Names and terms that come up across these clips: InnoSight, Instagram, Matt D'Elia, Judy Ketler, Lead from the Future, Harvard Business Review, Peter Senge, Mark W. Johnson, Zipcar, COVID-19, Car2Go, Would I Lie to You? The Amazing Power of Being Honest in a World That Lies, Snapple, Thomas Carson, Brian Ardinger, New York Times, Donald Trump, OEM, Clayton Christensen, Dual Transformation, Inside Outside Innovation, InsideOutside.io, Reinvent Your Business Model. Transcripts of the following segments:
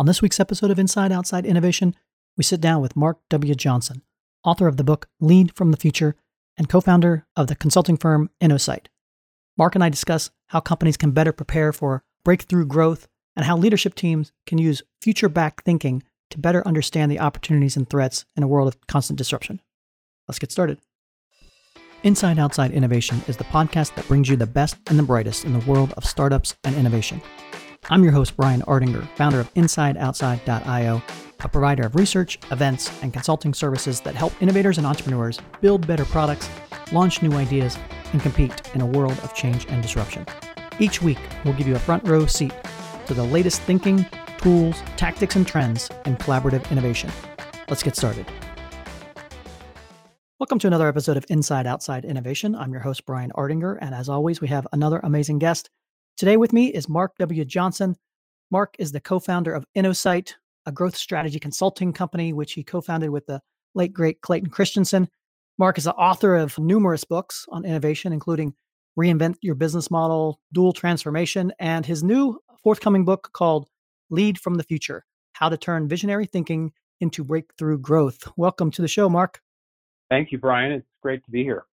On this week's episode of Inside Outside Innovation, we sit down with Mark W. Johnson, author of the book Lead from the Future and co-founder of the consulting firm InnoSight. Mark and I discuss how companies can better prepare for breakthrough growth and how leadership teams can use future-backed thinking to better understand the opportunities and threats in a world of constant disruption. Let's get started. Inside Outside Innovation is the podcast that brings you the best and the brightest in the world of startups and innovation. I'm your host, Brian Ardinger, founder of InsideOutside.io, a provider of research, events, and consulting services that help innovators and entrepreneurs build better products, launch new ideas, and compete in a world of change and disruption. Each week, we'll give you a front row seat to the latest thinking, tools, tactics, and trends in collaborative innovation. Let's get started. Welcome to another episode of Inside Outside Innovation. I'm your host, Brian Ardinger, and as always, we have another amazing guest. Today with me is Mark W. Johnson. Mark is the co-founder of InnoSight, a growth strategy consulting company, which he co-founded with the late, great Clayton Christensen. Mark is the author of numerous books on innovation, including Reinvent Your Business Model, Dual Transformation, and his new forthcoming book called Lead from the Future, How to Turn Visionary Thinking into Breakthrough Growth. Welcome to the show, Mark. Thank you, Brian. It's great to be here.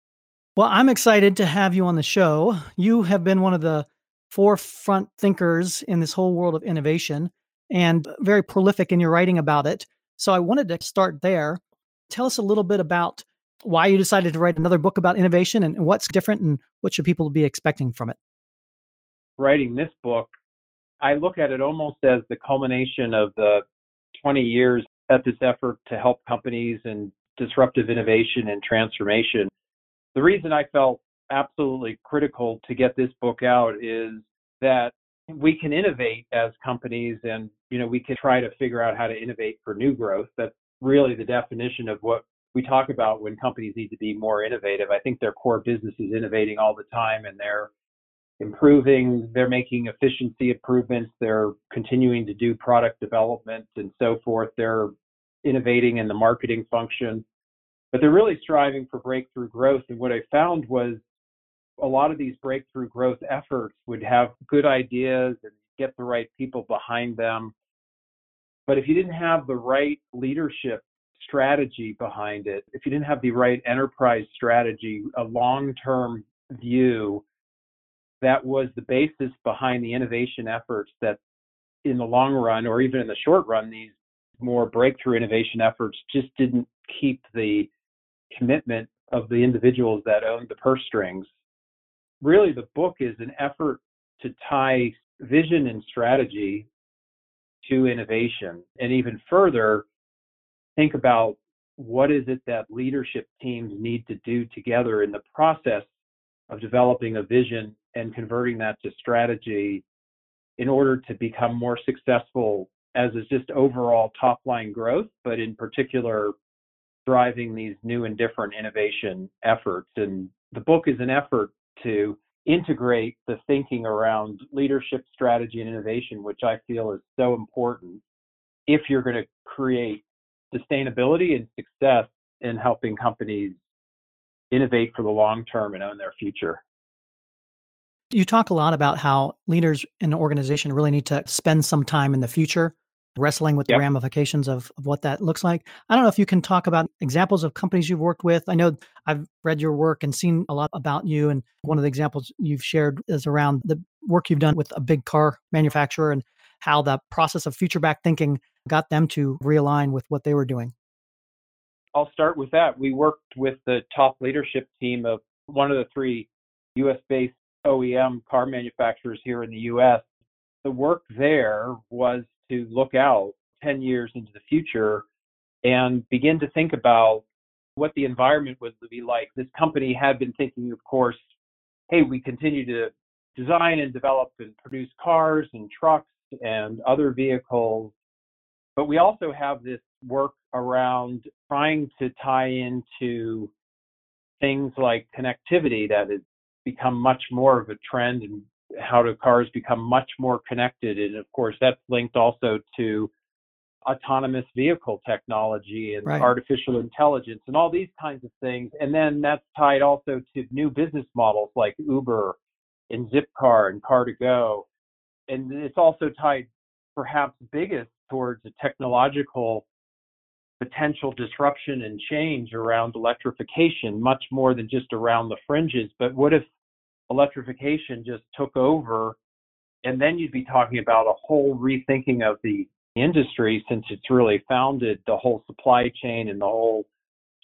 Well, I'm excited to have you on the show. You have been one of the forefront thinkers in this whole world of innovation and very prolific in your writing about it. So I wanted to start there. Tell us a little bit about why you decided to write another book about innovation and what's different and what should people be expecting from it. Writing this book, I look at it almost as the culmination of the 20 years at this effort to help companies in disruptive innovation and transformation. The reason I felt absolutely critical to get this book out is that we can innovate as companies and, we can try to figure out how to innovate for new growth. That's really the definition of what we talk about when companies need to be more innovative. I think their core business is innovating all the time and they're improving, they're making efficiency improvements, they're continuing to do product development and so forth. They're innovating in the marketing function, but they're really striving for breakthrough growth. And what I found was a lot of these breakthrough growth efforts would have good ideas and get the right people behind them. But if you didn't have the right leadership strategy behind it, if you didn't have the right enterprise strategy, a long-term view, that was the basis behind the innovation efforts that in the long run, or even in the short run, these more breakthrough innovation efforts just didn't keep the commitment of the individuals that owned the purse strings. Really, the book is an effort to tie vision and strategy to innovation. And even further, think about what is it that leadership teams need to do together in the process of developing a vision and converting that to strategy in order to become more successful as is just overall top line growth, but in particular, driving these new and different innovation efforts. And the book is an effort to integrate the thinking around leadership, strategy, and innovation, which I feel is so important if you're going to create sustainability and success in helping companies innovate for the long term and own their future. You talk a lot about how leaders in an organization really need to spend some time in the future wrestling with the ramifications of what that looks like. I don't know if you can talk about examples of companies you've worked with. I know I've read your work and seen a lot about you. And one of the examples you've shared is around the work you've done with a big car manufacturer and how the process of future-backed thinking got them to realign with what they were doing. I'll start with that. We worked with the top leadership team of one of the three U.S.-based OEM car manufacturers here in the U.S. The work there was to look out 10 years into the future and begin to think about what the environment would be like. This company had been thinking, of course, hey, we continue to design and develop and produce cars and trucks and other vehicles, but we also have this work around trying to tie into things like connectivity that is become much more of a trend, and how do cars become much more connected. And of course, that's linked also to autonomous vehicle technology and artificial intelligence and all these kinds of things. And then that's tied also to new business models like Uber and Zipcar and Car2Go. And it's also tied perhaps biggest towards a technological potential disruption and change around electrification, much more than just around the fringes. But what if electrification just took over? And then you'd be talking about a whole rethinking of the industry, since it's really founded the whole supply chain and the whole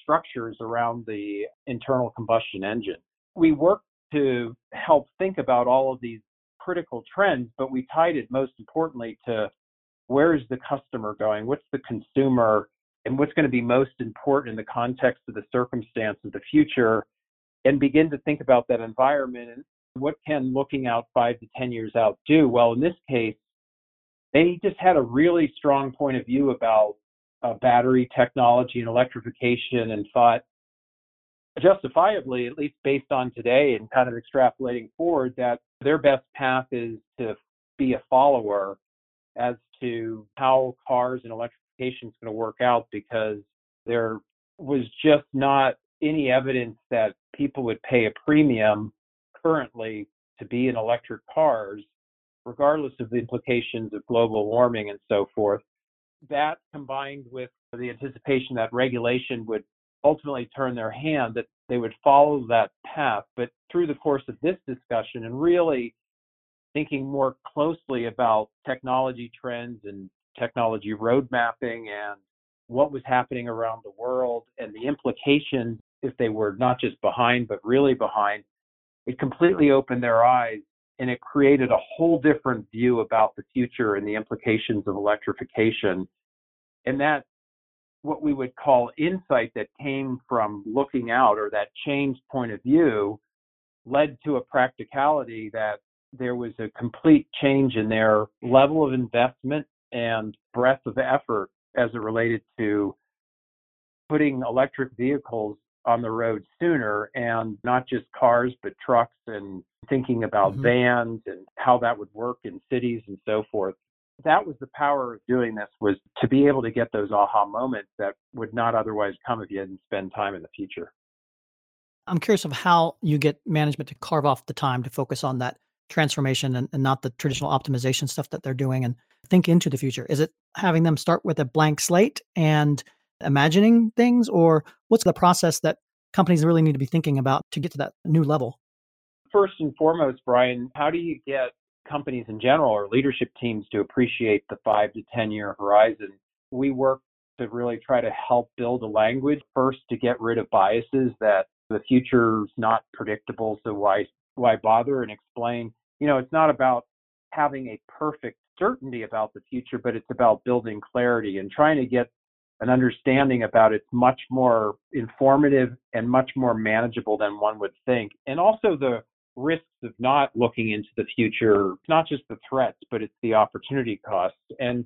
structures around the internal combustion engine. We work to help think about all of these critical trends, but we tied it most importantly to where is the customer going, what's the consumer, and what's going to be most important in the context of the circumstance of the future, and begin to think about that environment and what can looking out 5 to 10 years out do. Well, in this case, they just had a really strong point of view about battery technology and electrification, and thought justifiably, at least based on today and kind of extrapolating forward, that their best path is to be a follower as to how cars and electrification is going to work out, because there was just not any evidence that people would pay a premium currently to be in electric cars, regardless of the implications of global warming and so forth. That, combined with the anticipation that regulation would ultimately turn their hand, that they would follow that path. But through the course of this discussion and really thinking more closely about technology trends and technology road mapping and what was happening around the world and the implications if they were not just behind, but really behind, it completely opened their eyes, and it created a whole different view about the future and the implications of electrification. And that, what we would call insight that came from looking out, or that changed point of view, led to a practicality that there was a complete change in their level of investment and breadth of effort as it related to putting electric vehicles on the road sooner, and not just cars, but trucks, and thinking about vans and how that would work in cities and so forth. That was the power of doing this, was to be able to get those aha moments that would not otherwise come if you didn't spend time in the future. I'm curious of how you get management to carve off the time to focus on that transformation and not the traditional optimization stuff that they're doing, and think into the future. Is it having them start with a blank slate and imagining things, or what's the process that companies really need to be thinking about to get to that new level? First and foremost, Brian, how do you get companies in general or leadership teams to appreciate the 5 to 10 year horizon? We work to really try to help build a language first to get rid of biases that the future's not predictable, so why bother, and explain, it's not about having a perfect certainty about the future, but it's about building clarity and trying to get an understanding about it's much more informative and much more manageable than one would think. And also the risks of not looking into the future, not just the threats, but it's the opportunity costs, and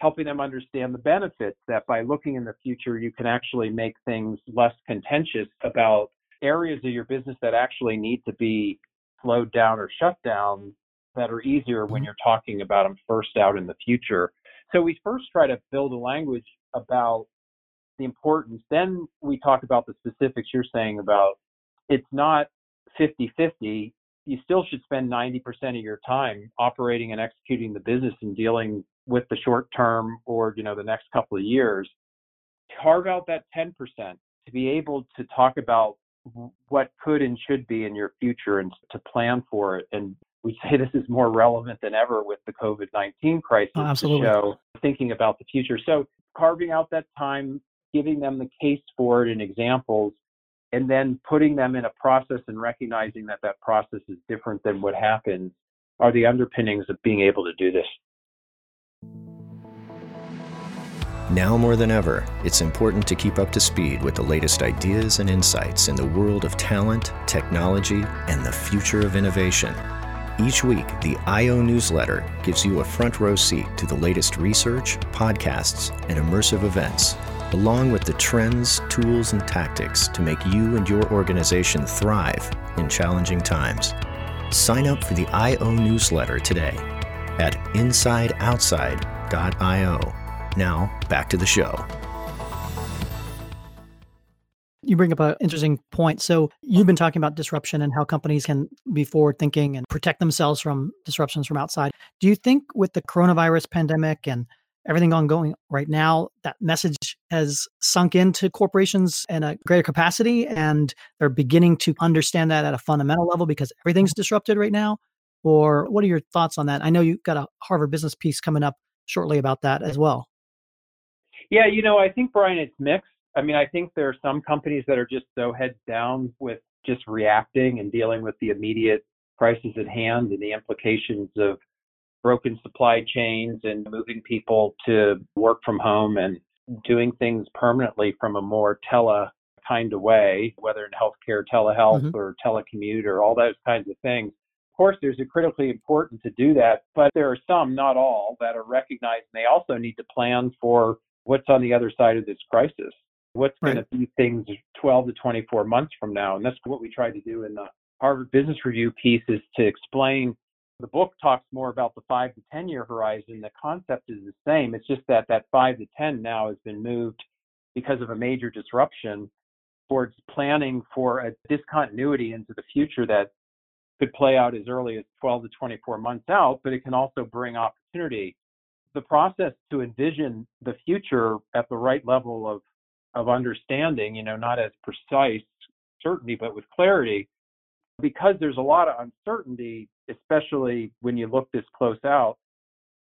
helping them understand the benefits that by looking in the future, you can actually make things less contentious about areas of your business that actually need to be slowed down or shut down that are easier when you're talking about them first out in the future. So we first try to build a language about the importance. Then we talk about the specifics you're saying about it's not 50-50. You still should spend 90% of your time operating and executing the business and dealing with the short term, or the next couple of years. Carve out that 10% to be able to talk about what could and should be in your future and to plan for it. And we say this is more relevant than ever with the COVID-19 crisis. Oh, absolutely. To show thinking about the future. So carving out that time, giving them the case for it and examples, and then putting them in a process and recognizing that that process is different than what happens are the underpinnings of being able to do this. Now more than ever, it's important to keep up to speed with the latest ideas and insights in the world of talent, technology, and the future of innovation. Each week, the IO newsletter gives you a front row seat to the latest research, podcasts, and immersive events, along with the trends, tools, and tactics to make you and your organization thrive in challenging times. Sign up for the IO newsletter today at InsideOutside.io. Now, back to the show. You bring up an interesting point. So you've been talking about disruption and how companies can be forward-thinking and protect themselves from disruptions from outside. Do you think with the coronavirus pandemic and everything ongoing right now, that message has sunk into corporations in a greater capacity and they're beginning to understand that at a fundamental level because everything's disrupted right now? Or what are your thoughts on that? I know you've got a Harvard business piece coming up shortly about that as well. Yeah, I think, Brian, it's mixed. I think there are some companies that are just so heads down with just reacting and dealing with the immediate crisis at hand and the implications of broken supply chains and moving people to work from home and doing things permanently from a more tele kind of way, whether in healthcare, telehealth, or telecommute or all those kinds of things. Of course, there's a critically important to do that, but there are some, not all, that are recognized. And they also need to plan for what's on the other side of this crisis. What's going to be things 12 to 24 months from now? And that's what we tried to do in the Harvard Business Review piece, is to explain. The book talks more about the 5 to 10 year horizon. The concept is the same. It's just that 5 to 10 now has been moved because of a major disruption towards planning for a discontinuity into the future that could play out as early as 12 to 24 months out, but it can also bring opportunity. The process to envision the future at the right level of understanding, not as precise certainty, but with clarity, because there's a lot of uncertainty, especially when you look this close out,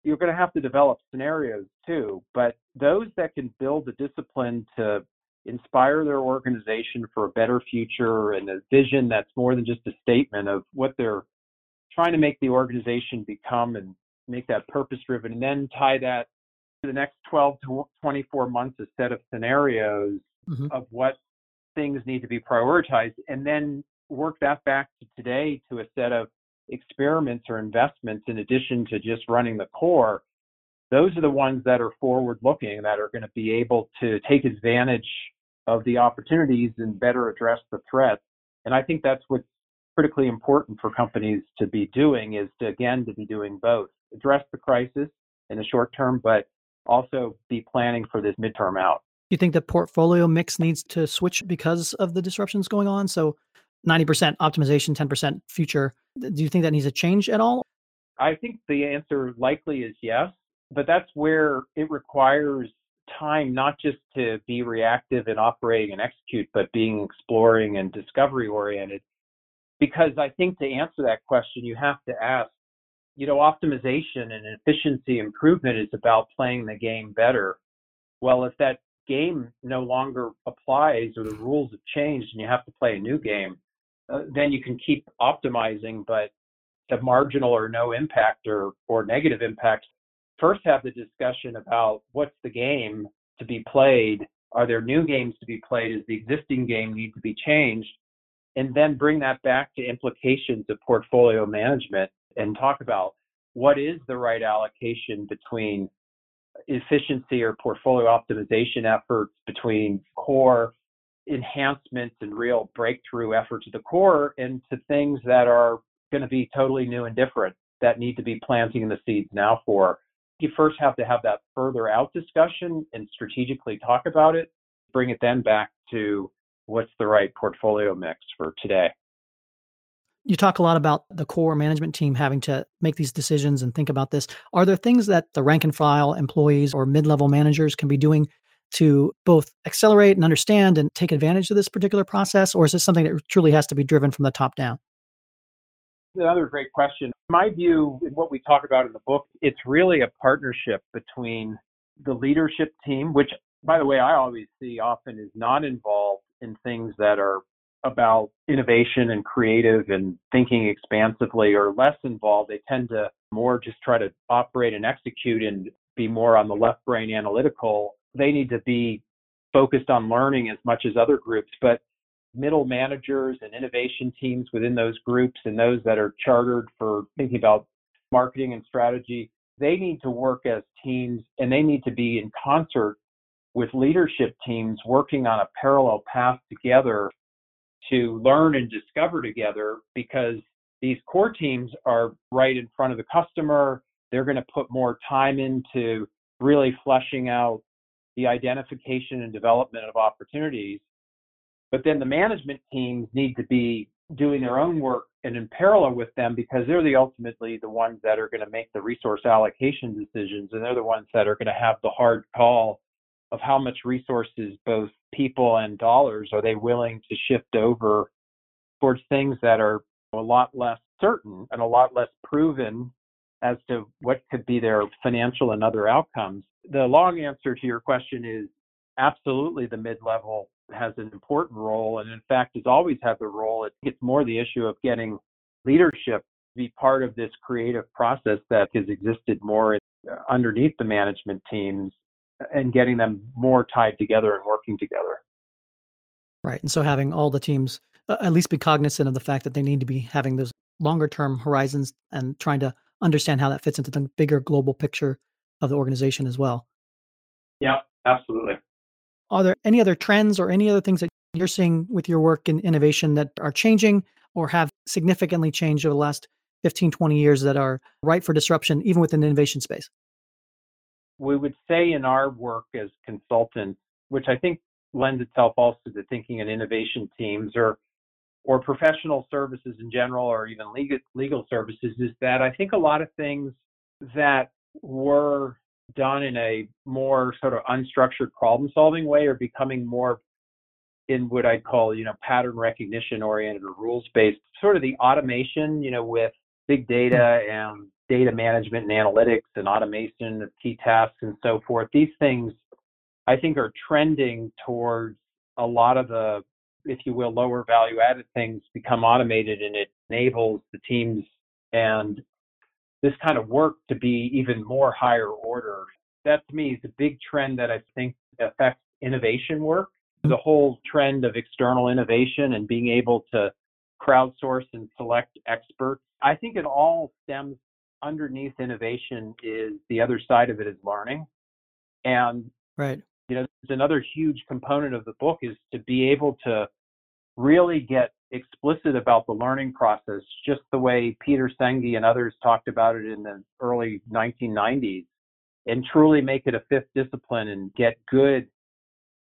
you're going to have to develop scenarios too. But those that can build the discipline to inspire their organization for a better future and a vision that's more than just a statement of what they're trying to make the organization become and make that purpose-driven, and then tie that to the next 12 to 24 months, a set of scenarios of what things need to be prioritized, and then work that back to today to a set of experiments or investments in addition to just running the core. Those are the ones that are forward-looking, that are going to be able to take advantage of the opportunities and better address the threats. And I think that's what's critically important for companies to be doing, is to be doing both. Address the crisis in the short term, but also be planning for this midterm out. Do you think the portfolio mix needs to switch because of the disruptions going on? So 90% optimization, 10% future. Do you think that needs to change at all? I think the answer likely is yes, but that's where it requires time, not just to be reactive and operating and execute, but being exploring and discovery oriented. Because I think to answer that question, you have to ask, optimization and efficiency improvement is about playing the game better. Well, if that game no longer applies or the rules have changed and you have to play a new game, then you can keep optimizing, but the marginal or no impact or negative impacts. First, have the discussion about what's the game to be played. Are there new games to be played? Does the existing game need to be changed? And then bring that back to implications of portfolio management and talk about what is the right allocation between efficiency or portfolio optimization efforts, between core enhancements and real breakthrough efforts at the core, and to things that are going to be totally new and different that need to be planting the seeds now for. You first have to have that further out discussion and strategically talk about it, bring it then back to what's the right portfolio mix for today. You talk a lot about the core management team having to make these decisions and think about this. Are there things that the rank and file employees or mid-level managers can be doing to both accelerate and understand and take advantage of this particular process? Or is this something that truly has to be driven from the top down? Another great question. My view, what we talk about in the book, it's really a partnership between the leadership team, which, by the way, I always see often is not involved in things that are about innovation and creative and thinking expansively, or less involved. They tend to more just try to operate and execute and be more on the left brain analytical. They need to be focused on learning as much as other groups, but middle managers and innovation teams within those groups and those that are chartered for thinking about marketing and strategy, they need to work as teams, and they need to be in concert with leadership teams working on a parallel path together to learn and discover together, because these core teams are right in front of the customer. They're going to put more time into really fleshing out the identification and development of opportunities. But then the management teams need to be doing their own work and in parallel with them, because they're the ultimately the ones that are going to make the resource allocation decisions, and they're the ones that are going to have the hard call of how much resources, both people and dollars, are they willing to shift over towards things that are a lot less certain and a lot less proven as to what could be their financial and other outcomes. The long answer to your question is absolutely the mid-level has an important role, and in fact has always had the role. It's more the issue of getting leadership to be part of this creative process that has existed more underneath the management teams, and getting them more tied together and working together. Right. And so having all the teams at least be cognizant of the fact that they need to be having those longer term horizons and trying to understand how that fits into the bigger global picture of the organization as well. Yeah, absolutely. Are there any other trends or any other things that you're seeing with your work in innovation that are changing or have significantly changed over the last 15, 20 years that are ripe for disruption, even within the innovation space? We would say in our work as consultants, which I think lends itself also to thinking in innovation teams or professional services in general, or even legal services, is that I think a lot of things that were done in a more sort of unstructured problem-solving way are becoming more in what I call, pattern recognition-oriented or rules-based, sort of the automation, with big data and data management and analytics and automation of key tasks and so forth. These things, I think, are trending towards a lot of the, if you will, lower value-added things become automated, and it enables the teams and this kind of work to be even more higher order. That, to me, is a big trend that I think affects innovation work. The whole trend of external innovation and being able to crowdsource and select experts. I think it all stems underneath innovation is the other side of it is learning. And, right. It's another huge component of the book is to be able to really get explicit about the learning process, just the way Peter Senge and others talked about it in the early 1990s, and truly make it a fifth discipline and get good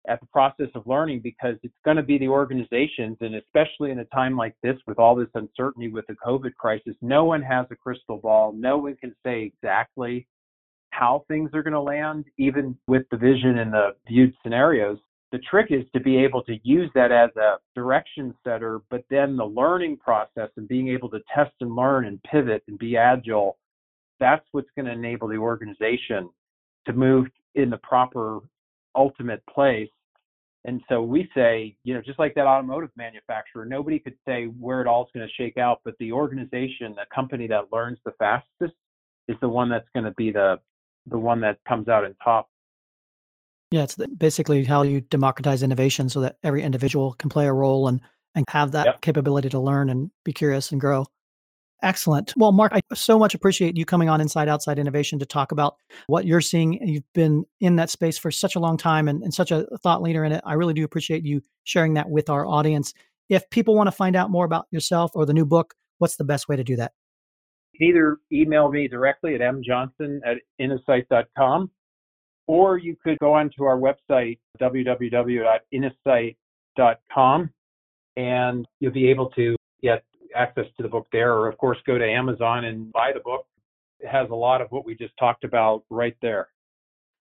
at the process of learning, because it's going to be the organizations, and especially in a time like this with all this uncertainty with the COVID crisis, no one has a crystal ball. No one can say exactly how things are going to land, even with the vision and the viewed scenarios. The trick is to be able to use that as a direction setter, but then the learning process and being able to test and learn and pivot and be agile, that's what's going to enable the organization to move in the proper ultimate place. And so we say, just like that automotive manufacturer, nobody could say where it all is going to shake out, but the organization, the company that learns the fastest is the one that's going to be the one that comes out on top. Yeah, it's basically how you democratize innovation so that every individual can play a role and have that capability to learn and be curious and grow. Excellent. Well, Mark, I so much appreciate you coming on Inside Outside Innovation to talk about what you're seeing. You've been in that space for such a long time and such a thought leader in it. I really do appreciate you sharing that with our audience. If people want to find out more about yourself or the new book, what's the best way to do that? Either email me directly at mjohnson@innosight.com, or you could go onto our website, www.innosight.com, and you'll be able to get access to the book there, or of course go to Amazon and buy the book. It has a lot of what we just talked about right there.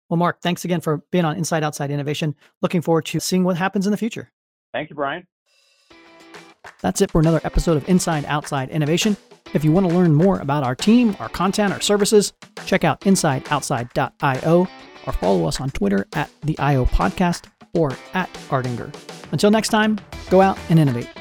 Well, Mark, thanks again for being on Inside Outside Innovation. Looking forward to seeing what happens in the future. Thank you, Brian. That's it for another episode of Inside Outside Innovation. If you want to learn more about our team, our content, our services, check out InsideOutside.io or follow us on Twitter @the IO Podcast or @Ardinger. Until next time, go out and innovate.